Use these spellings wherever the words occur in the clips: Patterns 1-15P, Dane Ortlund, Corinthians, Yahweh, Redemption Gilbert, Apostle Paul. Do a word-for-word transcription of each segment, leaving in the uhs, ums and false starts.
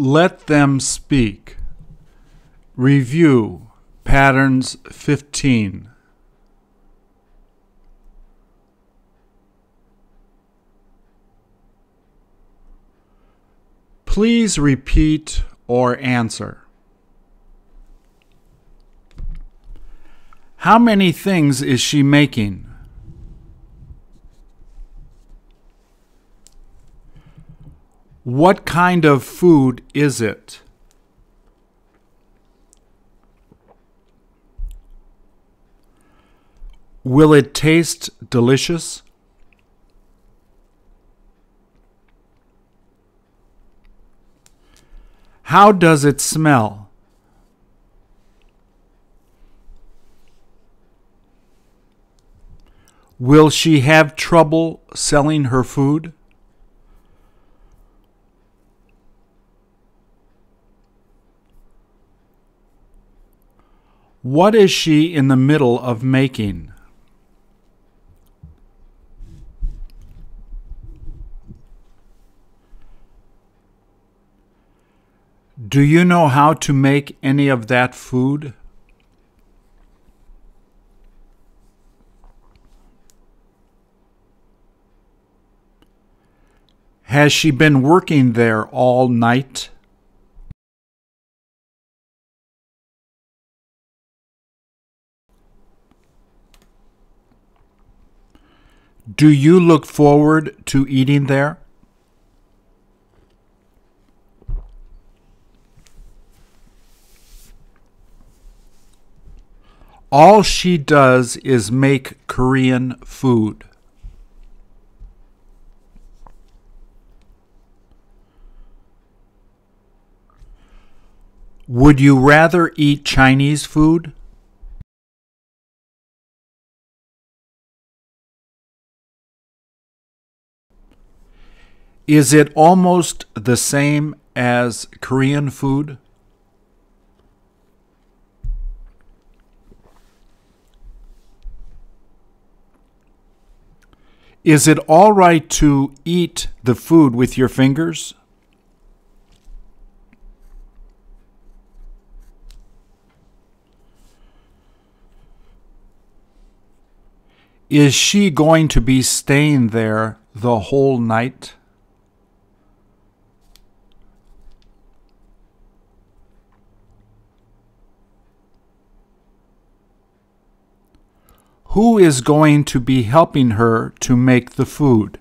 Let them speak. Review patterns fifteen. Please repeat or answer. How many things is she making? What kind of food is it? Will it taste delicious? How does it smell? Will she have trouble selling her food? What is she in the middle of making? Do you know how to make any of that food? Has she been working there all night? Do you look forward to eating there? All she does is make Korean food. Would you rather eat Chinese food? Is it almost the same as Korean food? Is it all right to eat the food with your fingers? Is she going to be staying there the whole night? Who is going to be helping her to make the food?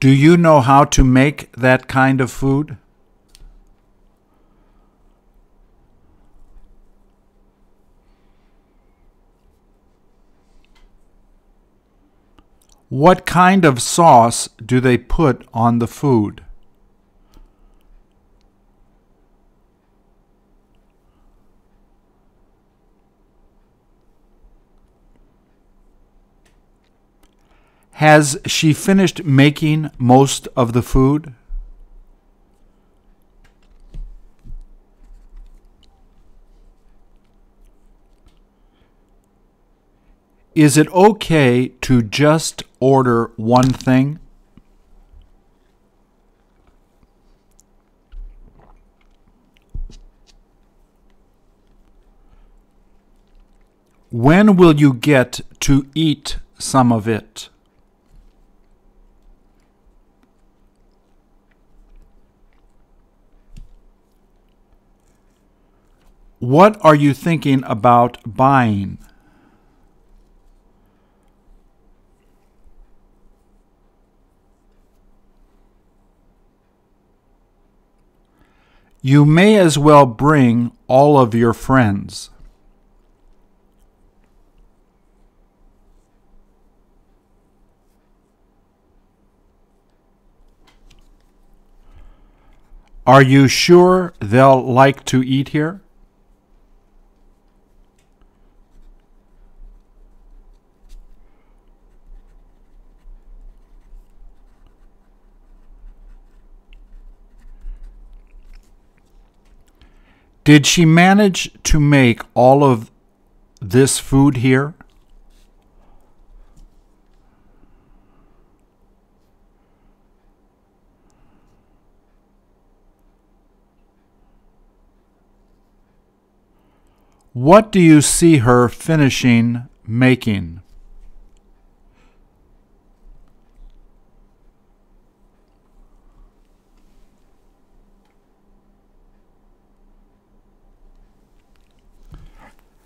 Do you know how to make that kind of food? What kind of sauce do they put on the food? Has she finished making most of the food? Is it okay to just order one thing? When will you get to eat some of it? What are you thinking about buying? You may as well bring all of your friends. Are you sure they'll like to eat here? Did she manage to make all of this food here? What do you see her finishing making?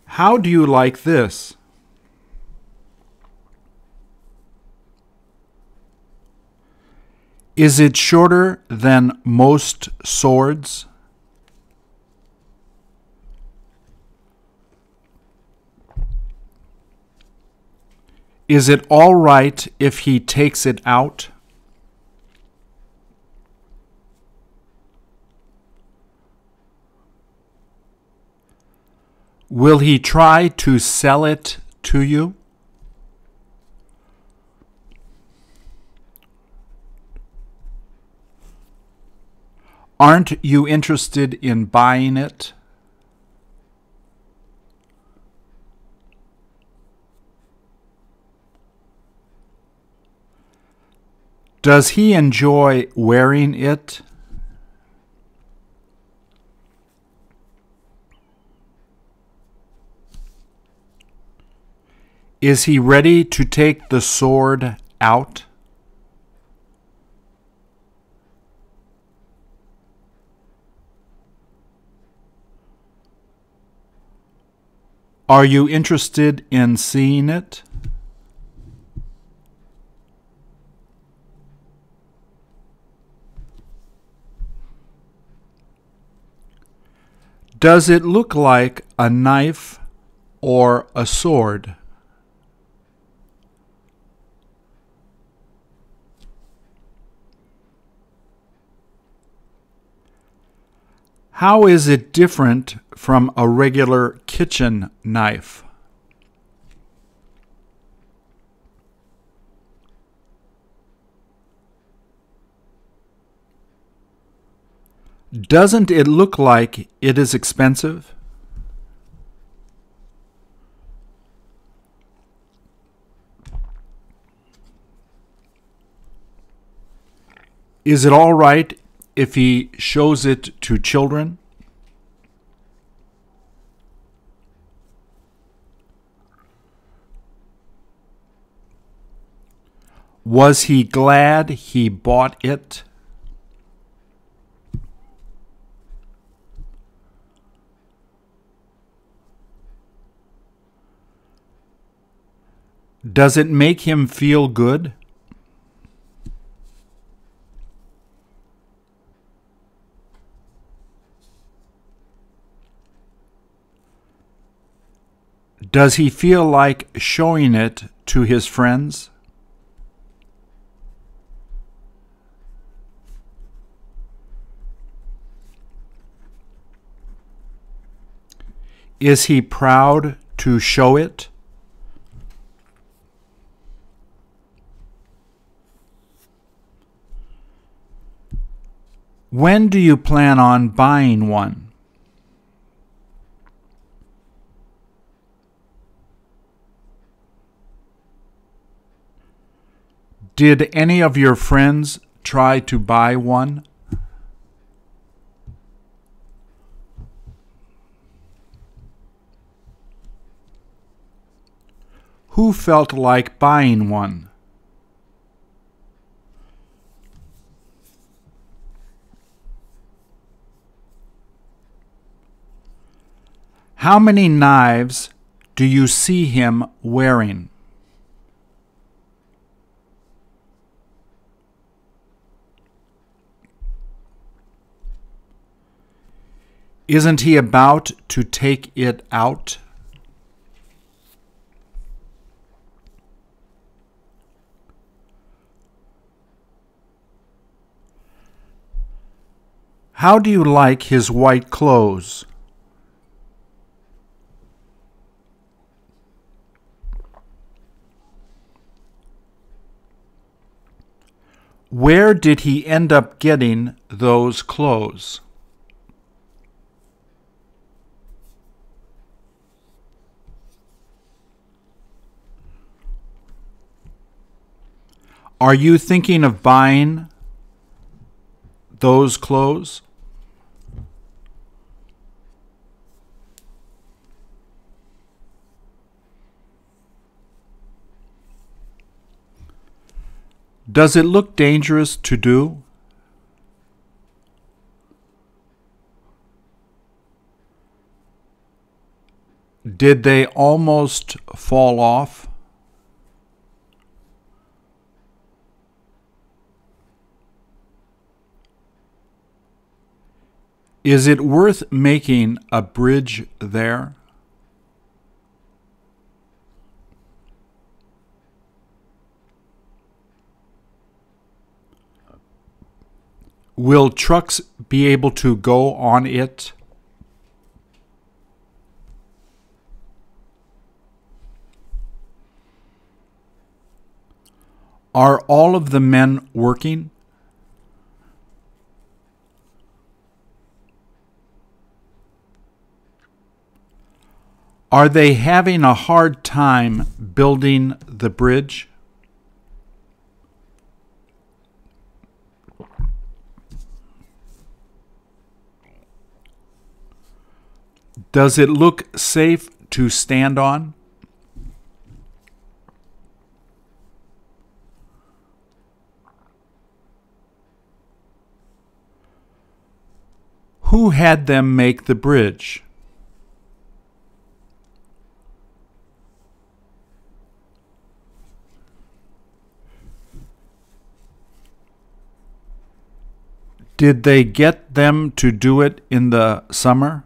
How do you like this? Is it shorter than most swords? Is it all right if he takes it out? Will he try to sell it to you? Aren't you interested in buying it? Does he enjoy wearing it? Is he ready to take the sword out? Are you interested in seeing it? Does it look like a knife or a sword? How is it different from a regular kitchen knife? Doesn't it look like it is expensive? Is it all right if he shows it to children? Was he glad he bought it? Does it make him feel good? Does he feel like showing it to his friends? Is he proud to show it? When do you plan on buying one? Did any of your friends try to buy one? Who felt like buying one? How many knives do you see him wearing? Isn't he about to take it out? How do you like his white clothes? Where did he end up getting those clothes? Are you thinking of buying those clothes? Does it look dangerous to do? Did they almost fall off? Is it worth making a bridge there? Will trucks be able to go on it? Are all of the men working? Are they having a hard time building the bridge? Does it look safe to stand on? Who had them make the bridge? Did they get them to do it in the summer?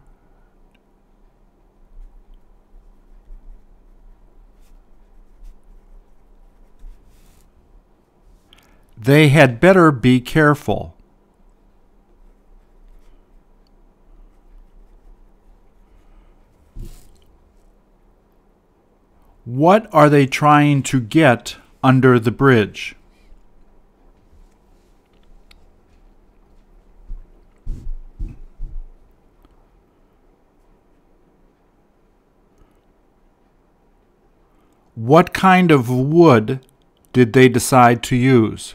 They had better be careful. What are they trying to get under the bridge? What kind of wood did they decide to use?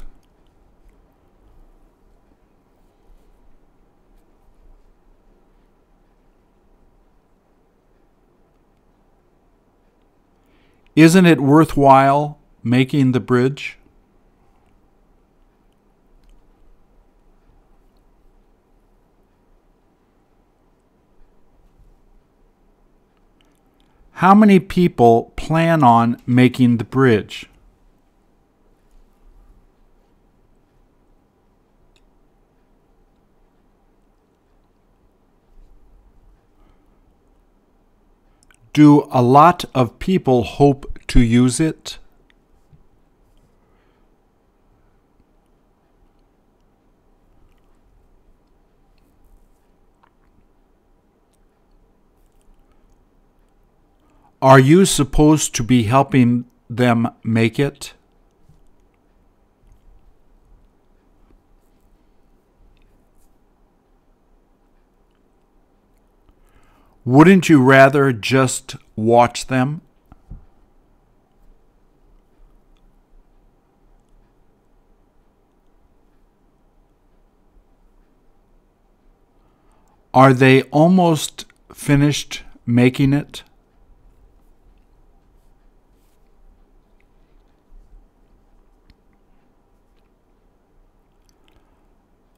Isn't it worthwhile making the bridge? How many people plan on making the bridge? Do a lot of people hope to use it? Are you supposed to be helping them make it? Wouldn't you rather just watch them? Are they almost finished making it?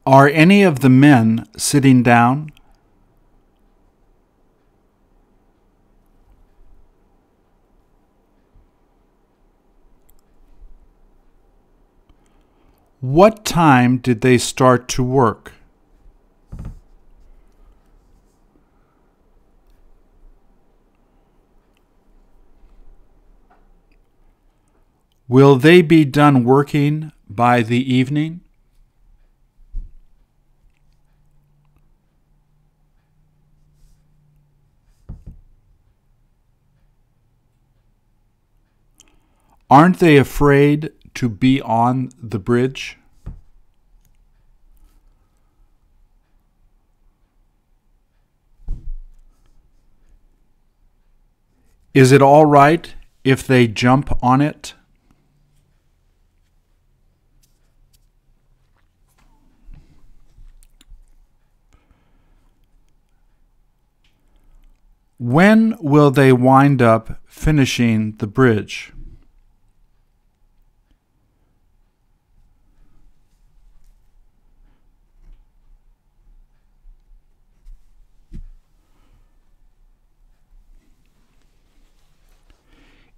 Are any of the men sitting down? What time did they start to work? Will they be done working by the evening? Aren't they afraid to be on the bridge? Is it all right if they jump on it? When will they wind up finishing the bridge?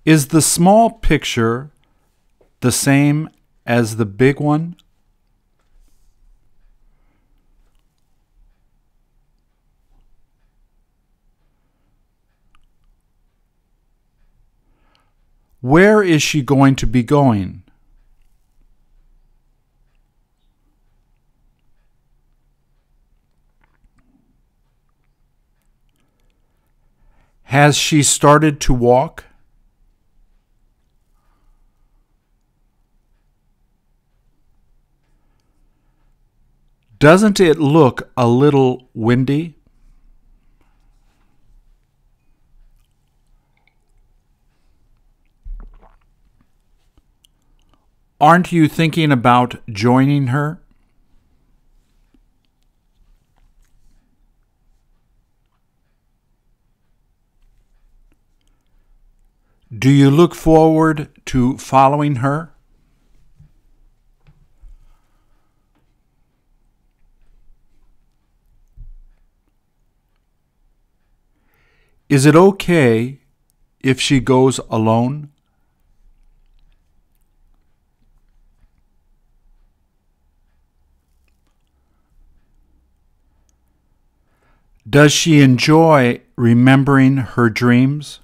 Is the small picture the same as the big one? Where is she going to be going? Has she started to walk? Doesn't it look a little windy? Aren't you thinking about joining her? Do you look forward to following her? Is it okay if she goes alone? Does she enjoy remembering her dreams?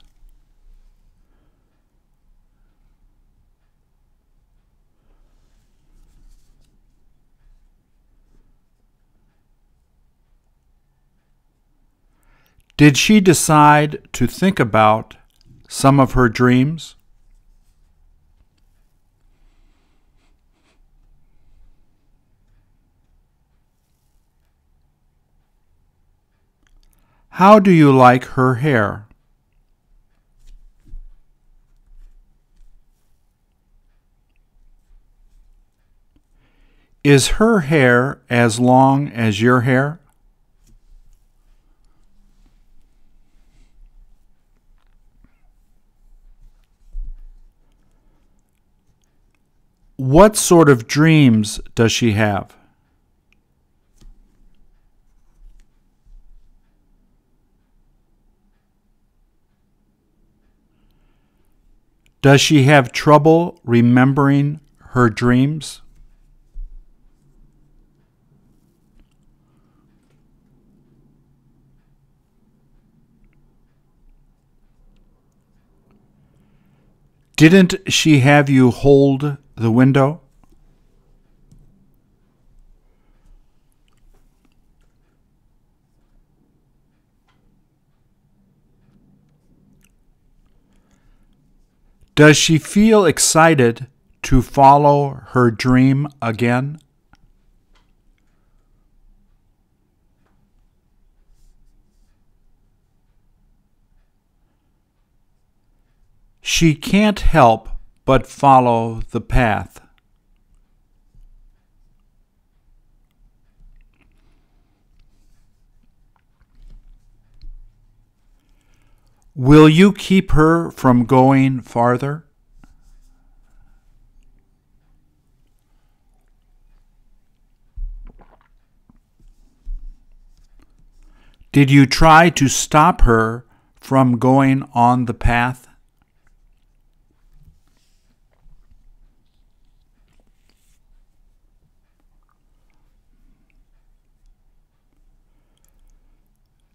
Did she decide to think about some of her dreams? How do you like her hair? Is her hair as long as your hair? What sort of dreams does she have? Does she have trouble remembering her dreams? Didn't she have you hold the window? Does she feel excited to follow her dream again? She can't help but follow the path. Will you keep her from going farther? Did you try to stop her from going on the path?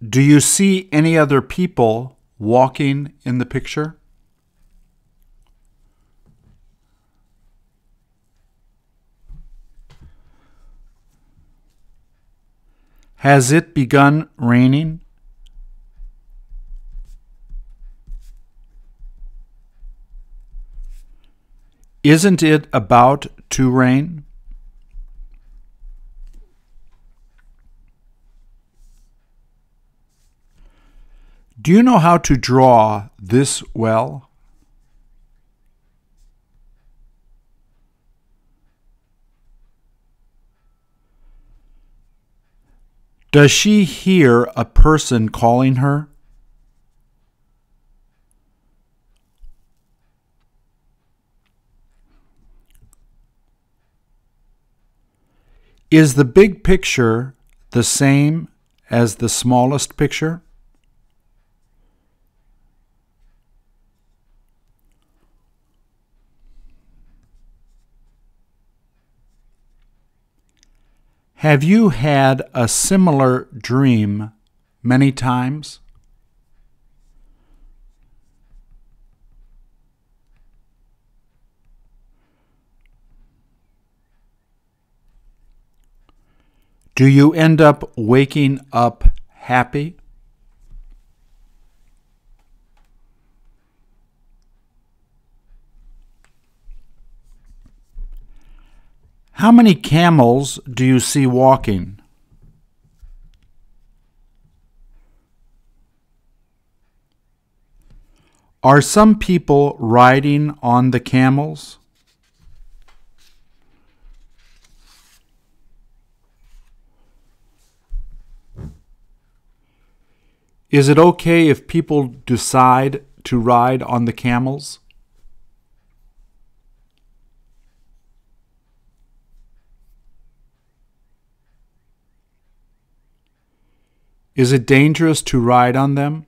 Do you see any other people walking in the picture? Has it begun raining? Isn't it about to rain? Do you know how to draw this well? Does she hear a person calling her? Is the big picture the same as the smallest picture? Have you had a similar dream many times? Do you end up waking up happy? How many camels do you see walking? Are some people riding on the camels? Is it okay if people decide to ride on the camels? Is it dangerous to ride on them?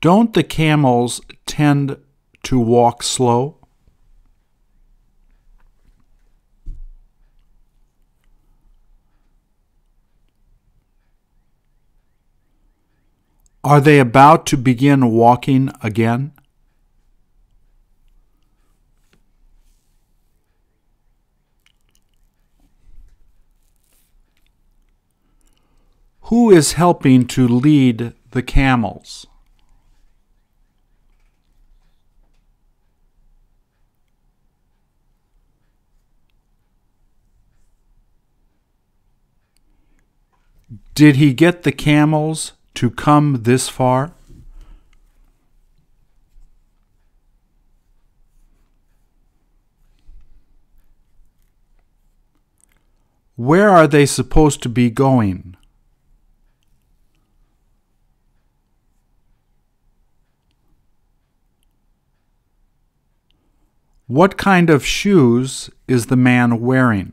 Don't the camels tend to walk slow? Are they about to begin walking again? Who is helping to lead the camels? Did he get the camels to come this far? Where are they supposed to be going? What kind of shoes is the man wearing?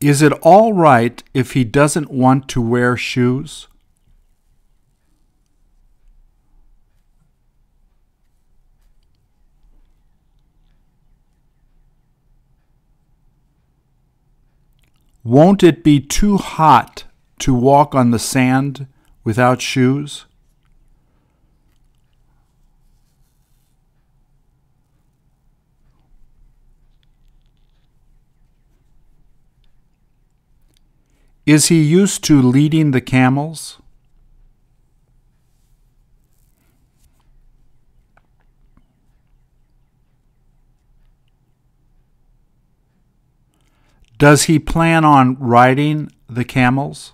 Is it all right if he doesn't want to wear shoes? Won't it be too hot to walk on the sand without shoes? Is he used to leading the camels? Does he plan on riding the camels?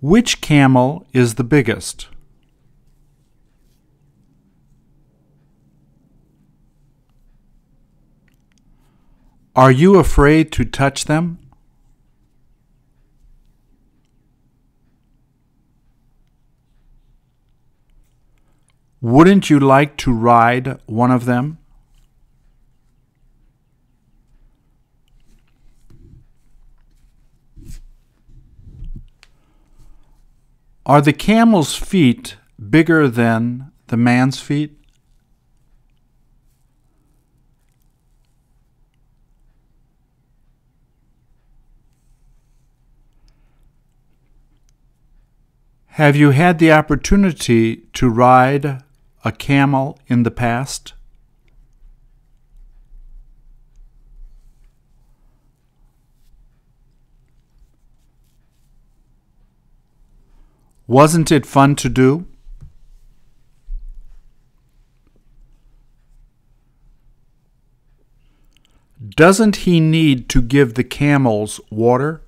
Which camel is the biggest? Are you afraid to touch them? Wouldn't you like to ride one of them? Are the camel's feet bigger than the man's feet? Have you had the opportunity to ride a camel in the past? Wasn't it fun to do? Doesn't he need to give the camels water?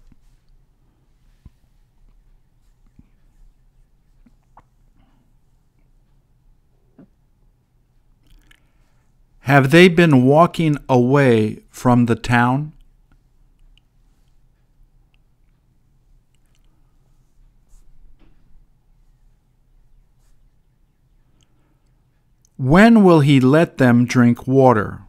Have they been walking away from the town? When will he let them drink water?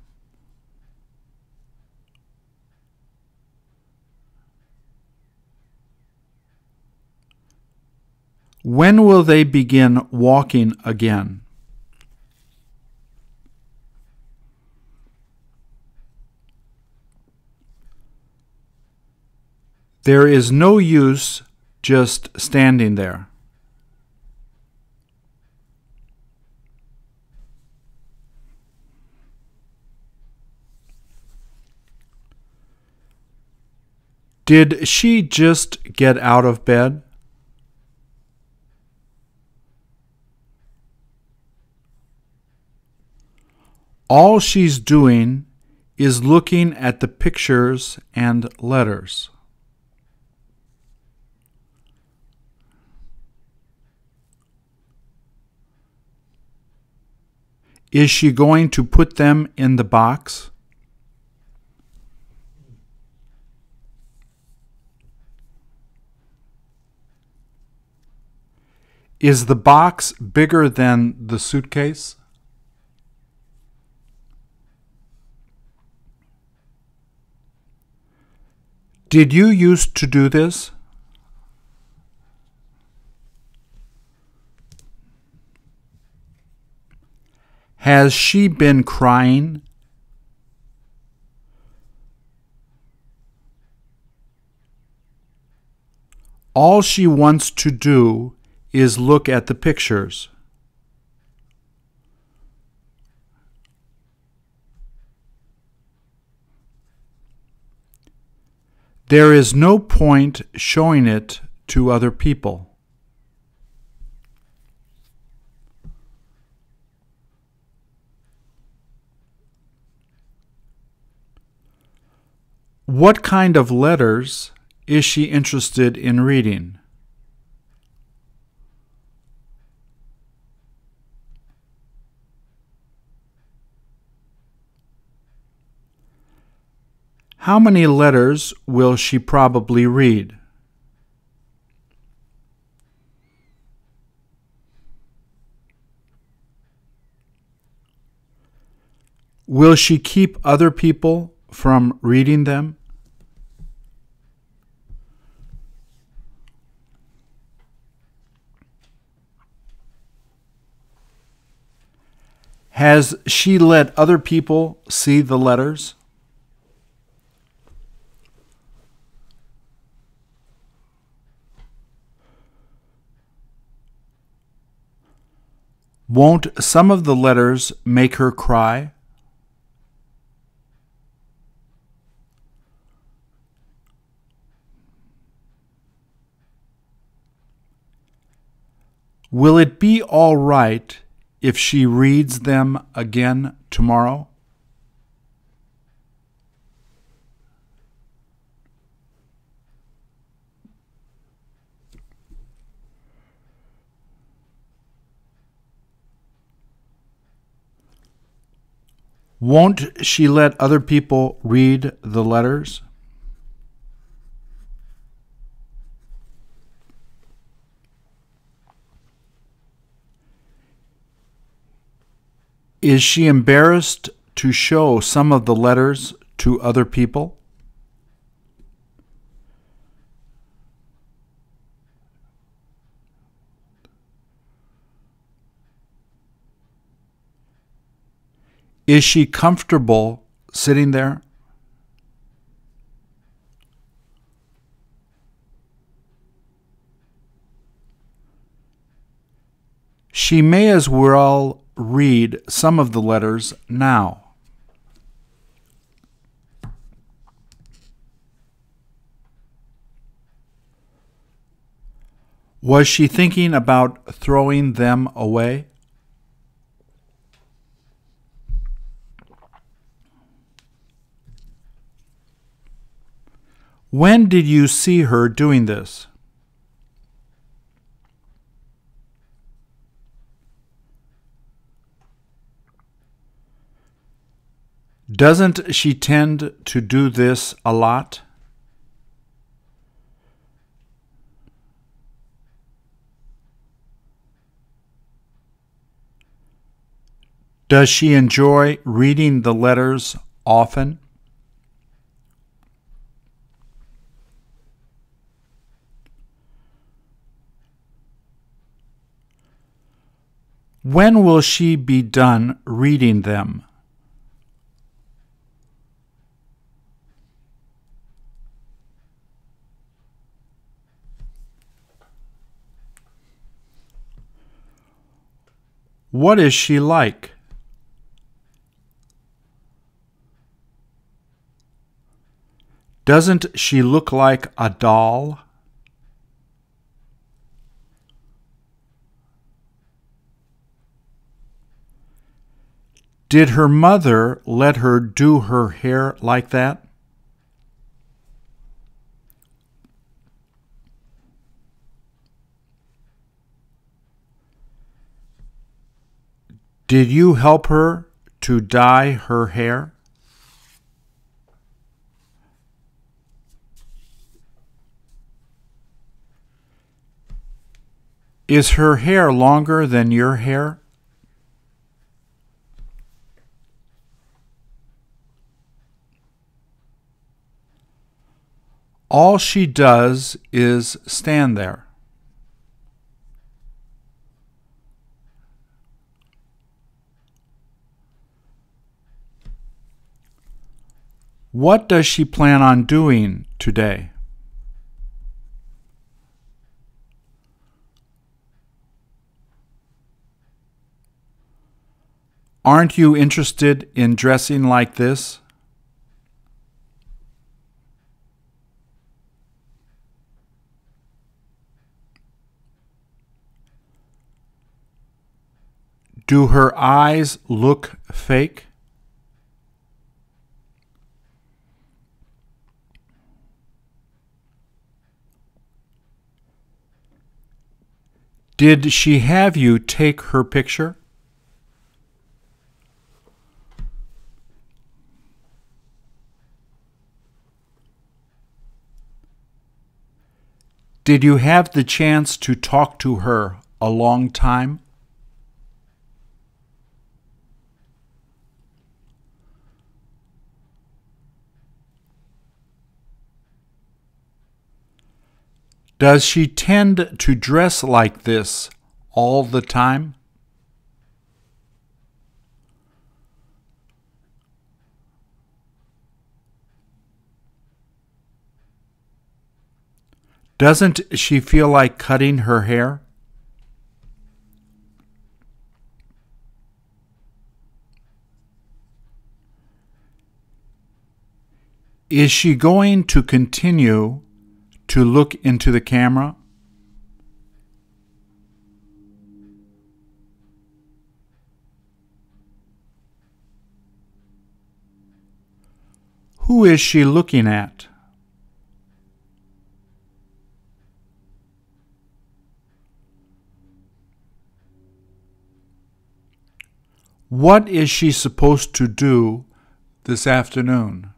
When will they begin walking again? There is no use just standing there. Did she just get out of bed? All she's doing is looking at the pictures and letters. Is she going to put them in the box? Is the box bigger than the suitcase? Did you used to do this? Has she been crying? All she wants to do is look at the pictures. There is no point showing it to other people. What kind of letters is she interested in reading? How many letters will she probably read? Will she keep other people from reading them? Has she let other people see the letters? Won't some of the letters make her cry? Will it be all right if she reads them again tomorrow? Won't she let other people read the letters? Is she embarrassed to show some of the letters to other people? Is she comfortable sitting there? She may as well read some of the letters now. Was she thinking about throwing them away? When did you see her doing this? Doesn't she tend to do this a lot? Does she enjoy reading the letters often? When will she be done reading them? What is she like? Doesn't she look like a doll? Did her mother let her do her hair like that? Did you help her to dye her hair? Is her hair longer than your hair? All she does is stand there. What does she plan on doing today? Aren't you interested in dressing like this? Do her eyes look fake? Did she have you take her picture? Did you have the chance to talk to her a long time? Does she tend to dress like this all the time? Doesn't she feel like cutting her hair? Is she going to continue to look into the camera? Who is she looking at? What is she supposed to do this afternoon?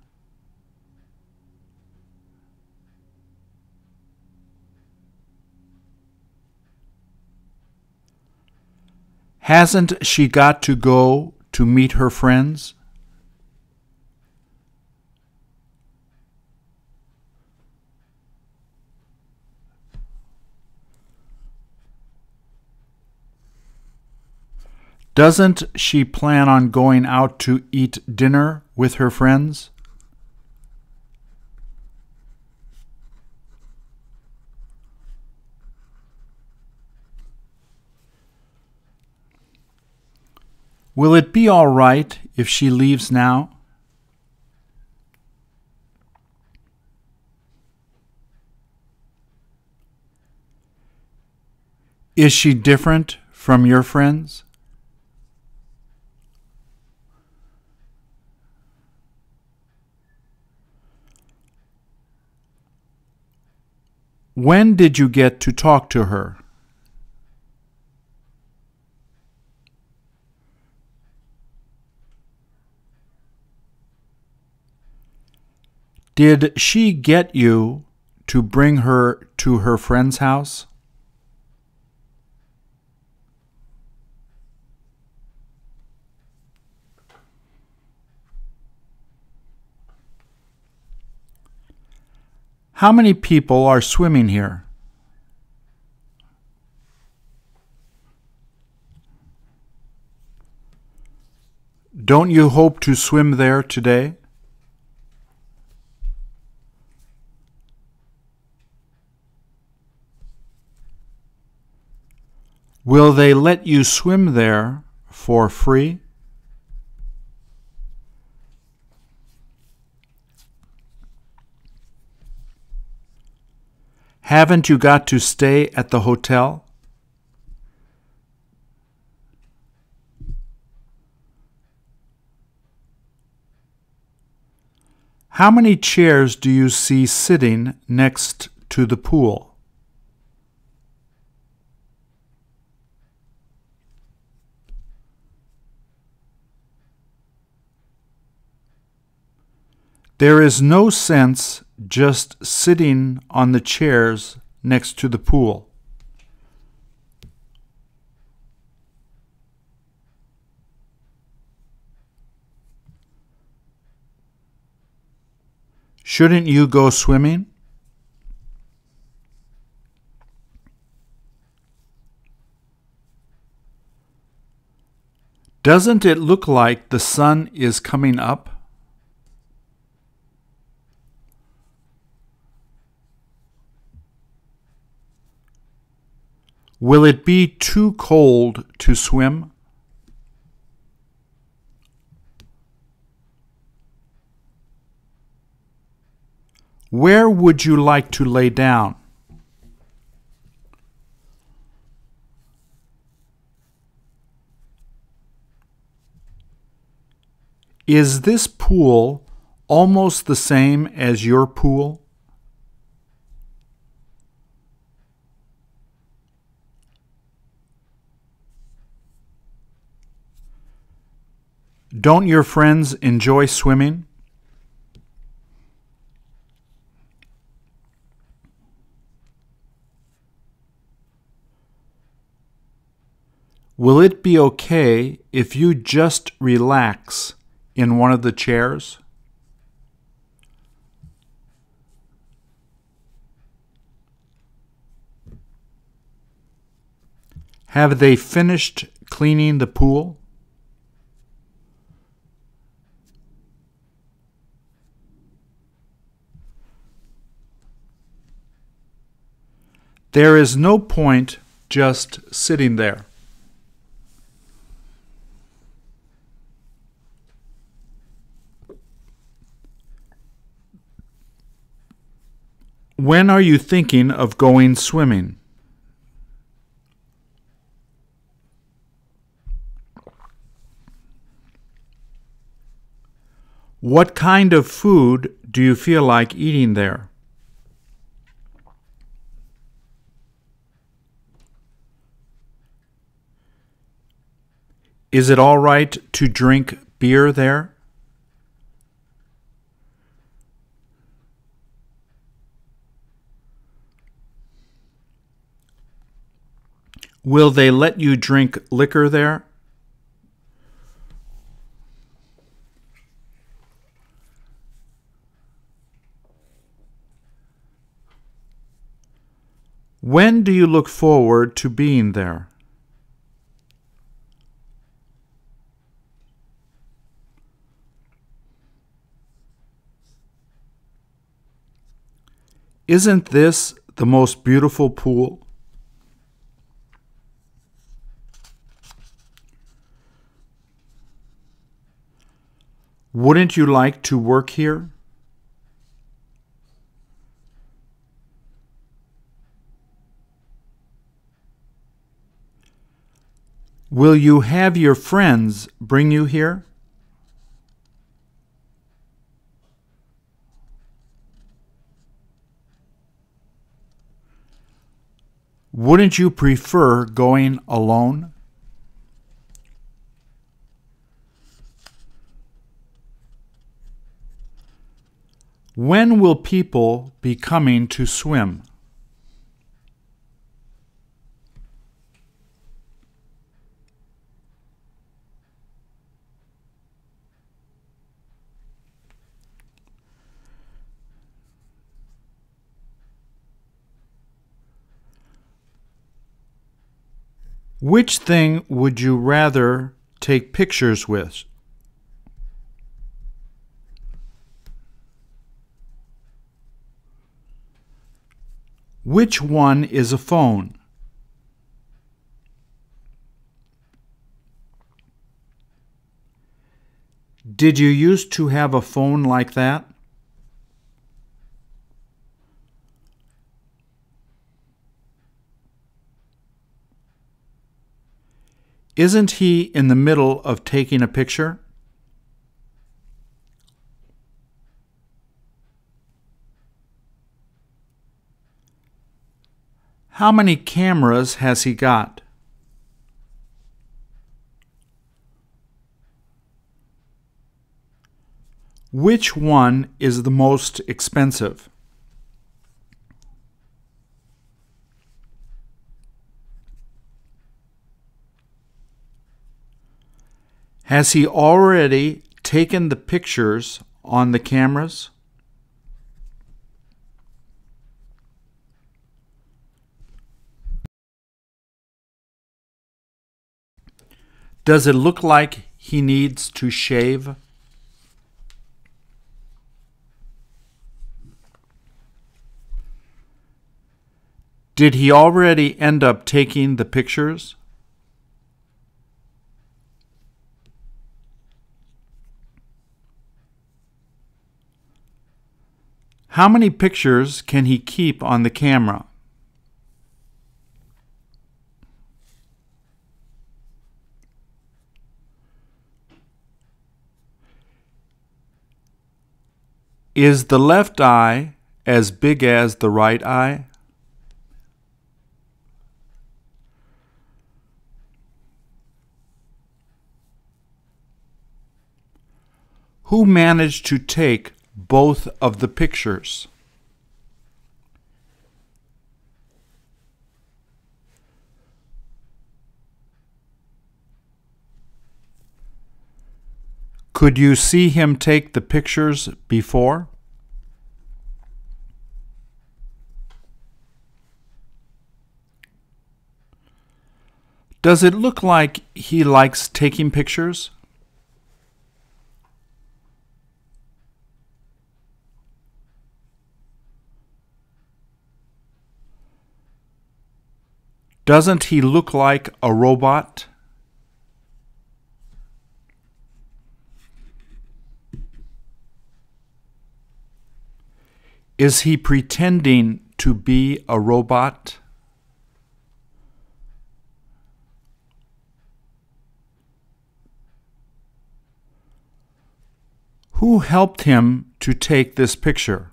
Hasn't she got to go to meet her friends? Doesn't she plan on going out to eat dinner with her friends? Will it be all right if she leaves now? Is she different from your friends? When did you get to talk to her? Did she get you to bring her to her friend's house? How many people are swimming here? Don't you hope to swim there today? Will they let you swim there for free? Haven't you got to stay at the hotel? How many chairs do you see sitting next to the pool? There is no sense just sitting on the chairs next to the pool. Shouldn't you go swimming? Doesn't it look like the sun is coming up? Will it be too cold to swim? Where would you like to lay down? Is this pool almost the same as your pool? Don't your friends enjoy swimming? Will it be okay if you just relax in one of the chairs? Have they finished cleaning the pool? There is no point just sitting there. When are you thinking of going swimming? What kind of food do you feel like eating there? Is it all right to drink beer there? Will they let you drink liquor there? When do you look forward to being there? Isn't this the most beautiful pool? Wouldn't you like to work here? Will you have your friends bring you here? Wouldn't you prefer going alone? When will people be coming to swim? Which thing would you rather take pictures with? Which one is a phone? Did you used to have a phone like that? Isn't he in the middle of taking a picture? How many cameras has he got? Which one is the most expensive? Has he already taken the pictures on the cameras? Does it look like he needs to shave? Did he already end up taking the pictures? How many pictures can he keep on the camera? Is the left eye as big as the right eye? Who managed to take both of the pictures? Could you see him take the pictures before? Does it look like he likes taking pictures? Doesn't he look like a robot? Is he pretending to be a robot? Who helped him to take this picture?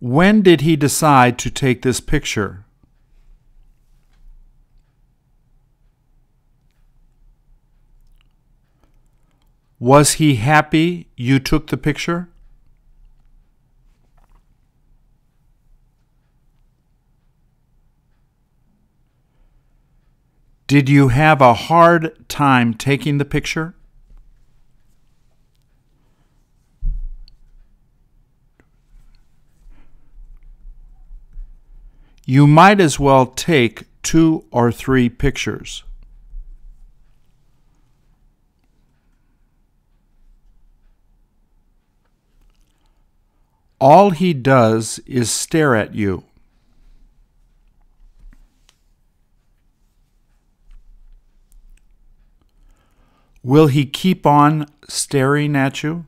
When did he decide to take this picture? Was he happy you took the picture? Did you have a hard time taking the picture? You might as well take two or three pictures. All he does is stare at you. Will he keep on staring at you?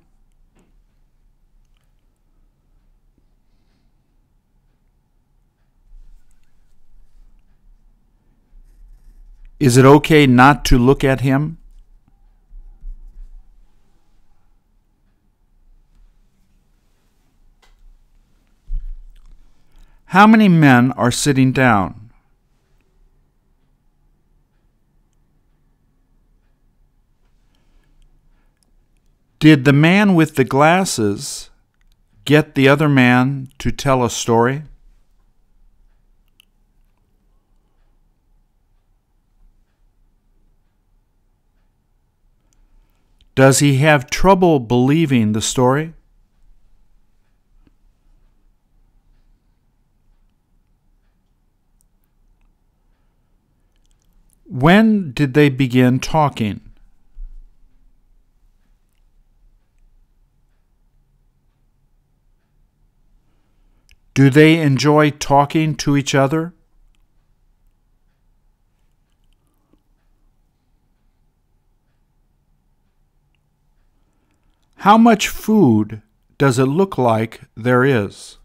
Is it okay not to look at him? How many men are sitting down? Did the man with the glasses get the other man to tell a story? Does he have trouble believing the story? When did they begin talking? Do they enjoy talking to each other? How much food does it look like there is?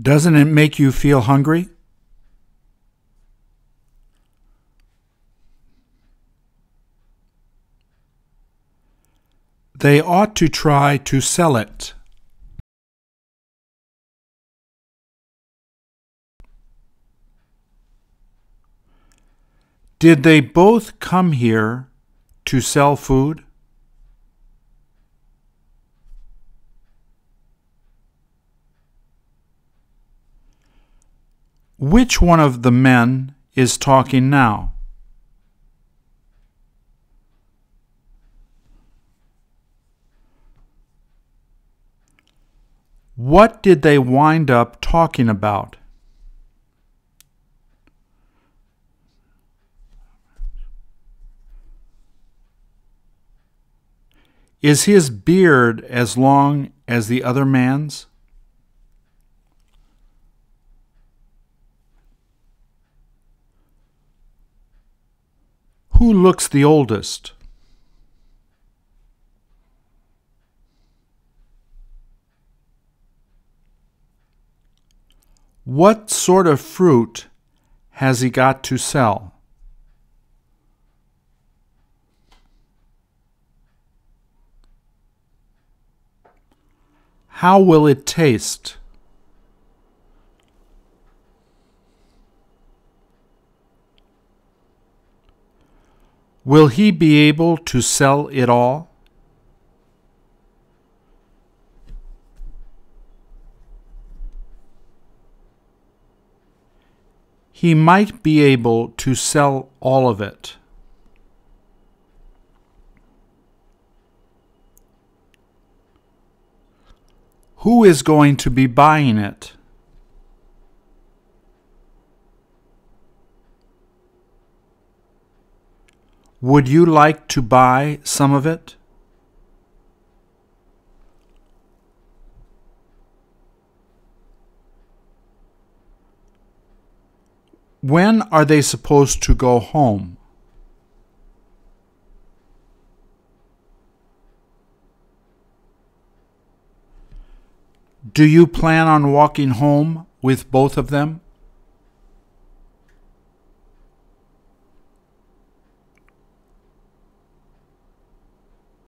Doesn't it make you feel hungry? They ought to try to sell it. Did they both come here to sell food? Which one of the men is talking now? What did they wind up talking about? Is his beard as long as the other man's? Who looks the oldest? What sort of fruit has he got to sell? How will it taste? Will he be able to sell it all? He might be able to sell all of it. Who is going to be buying it? Would you like to buy some of it? When are they supposed to go home? Do you plan on walking home with both of them?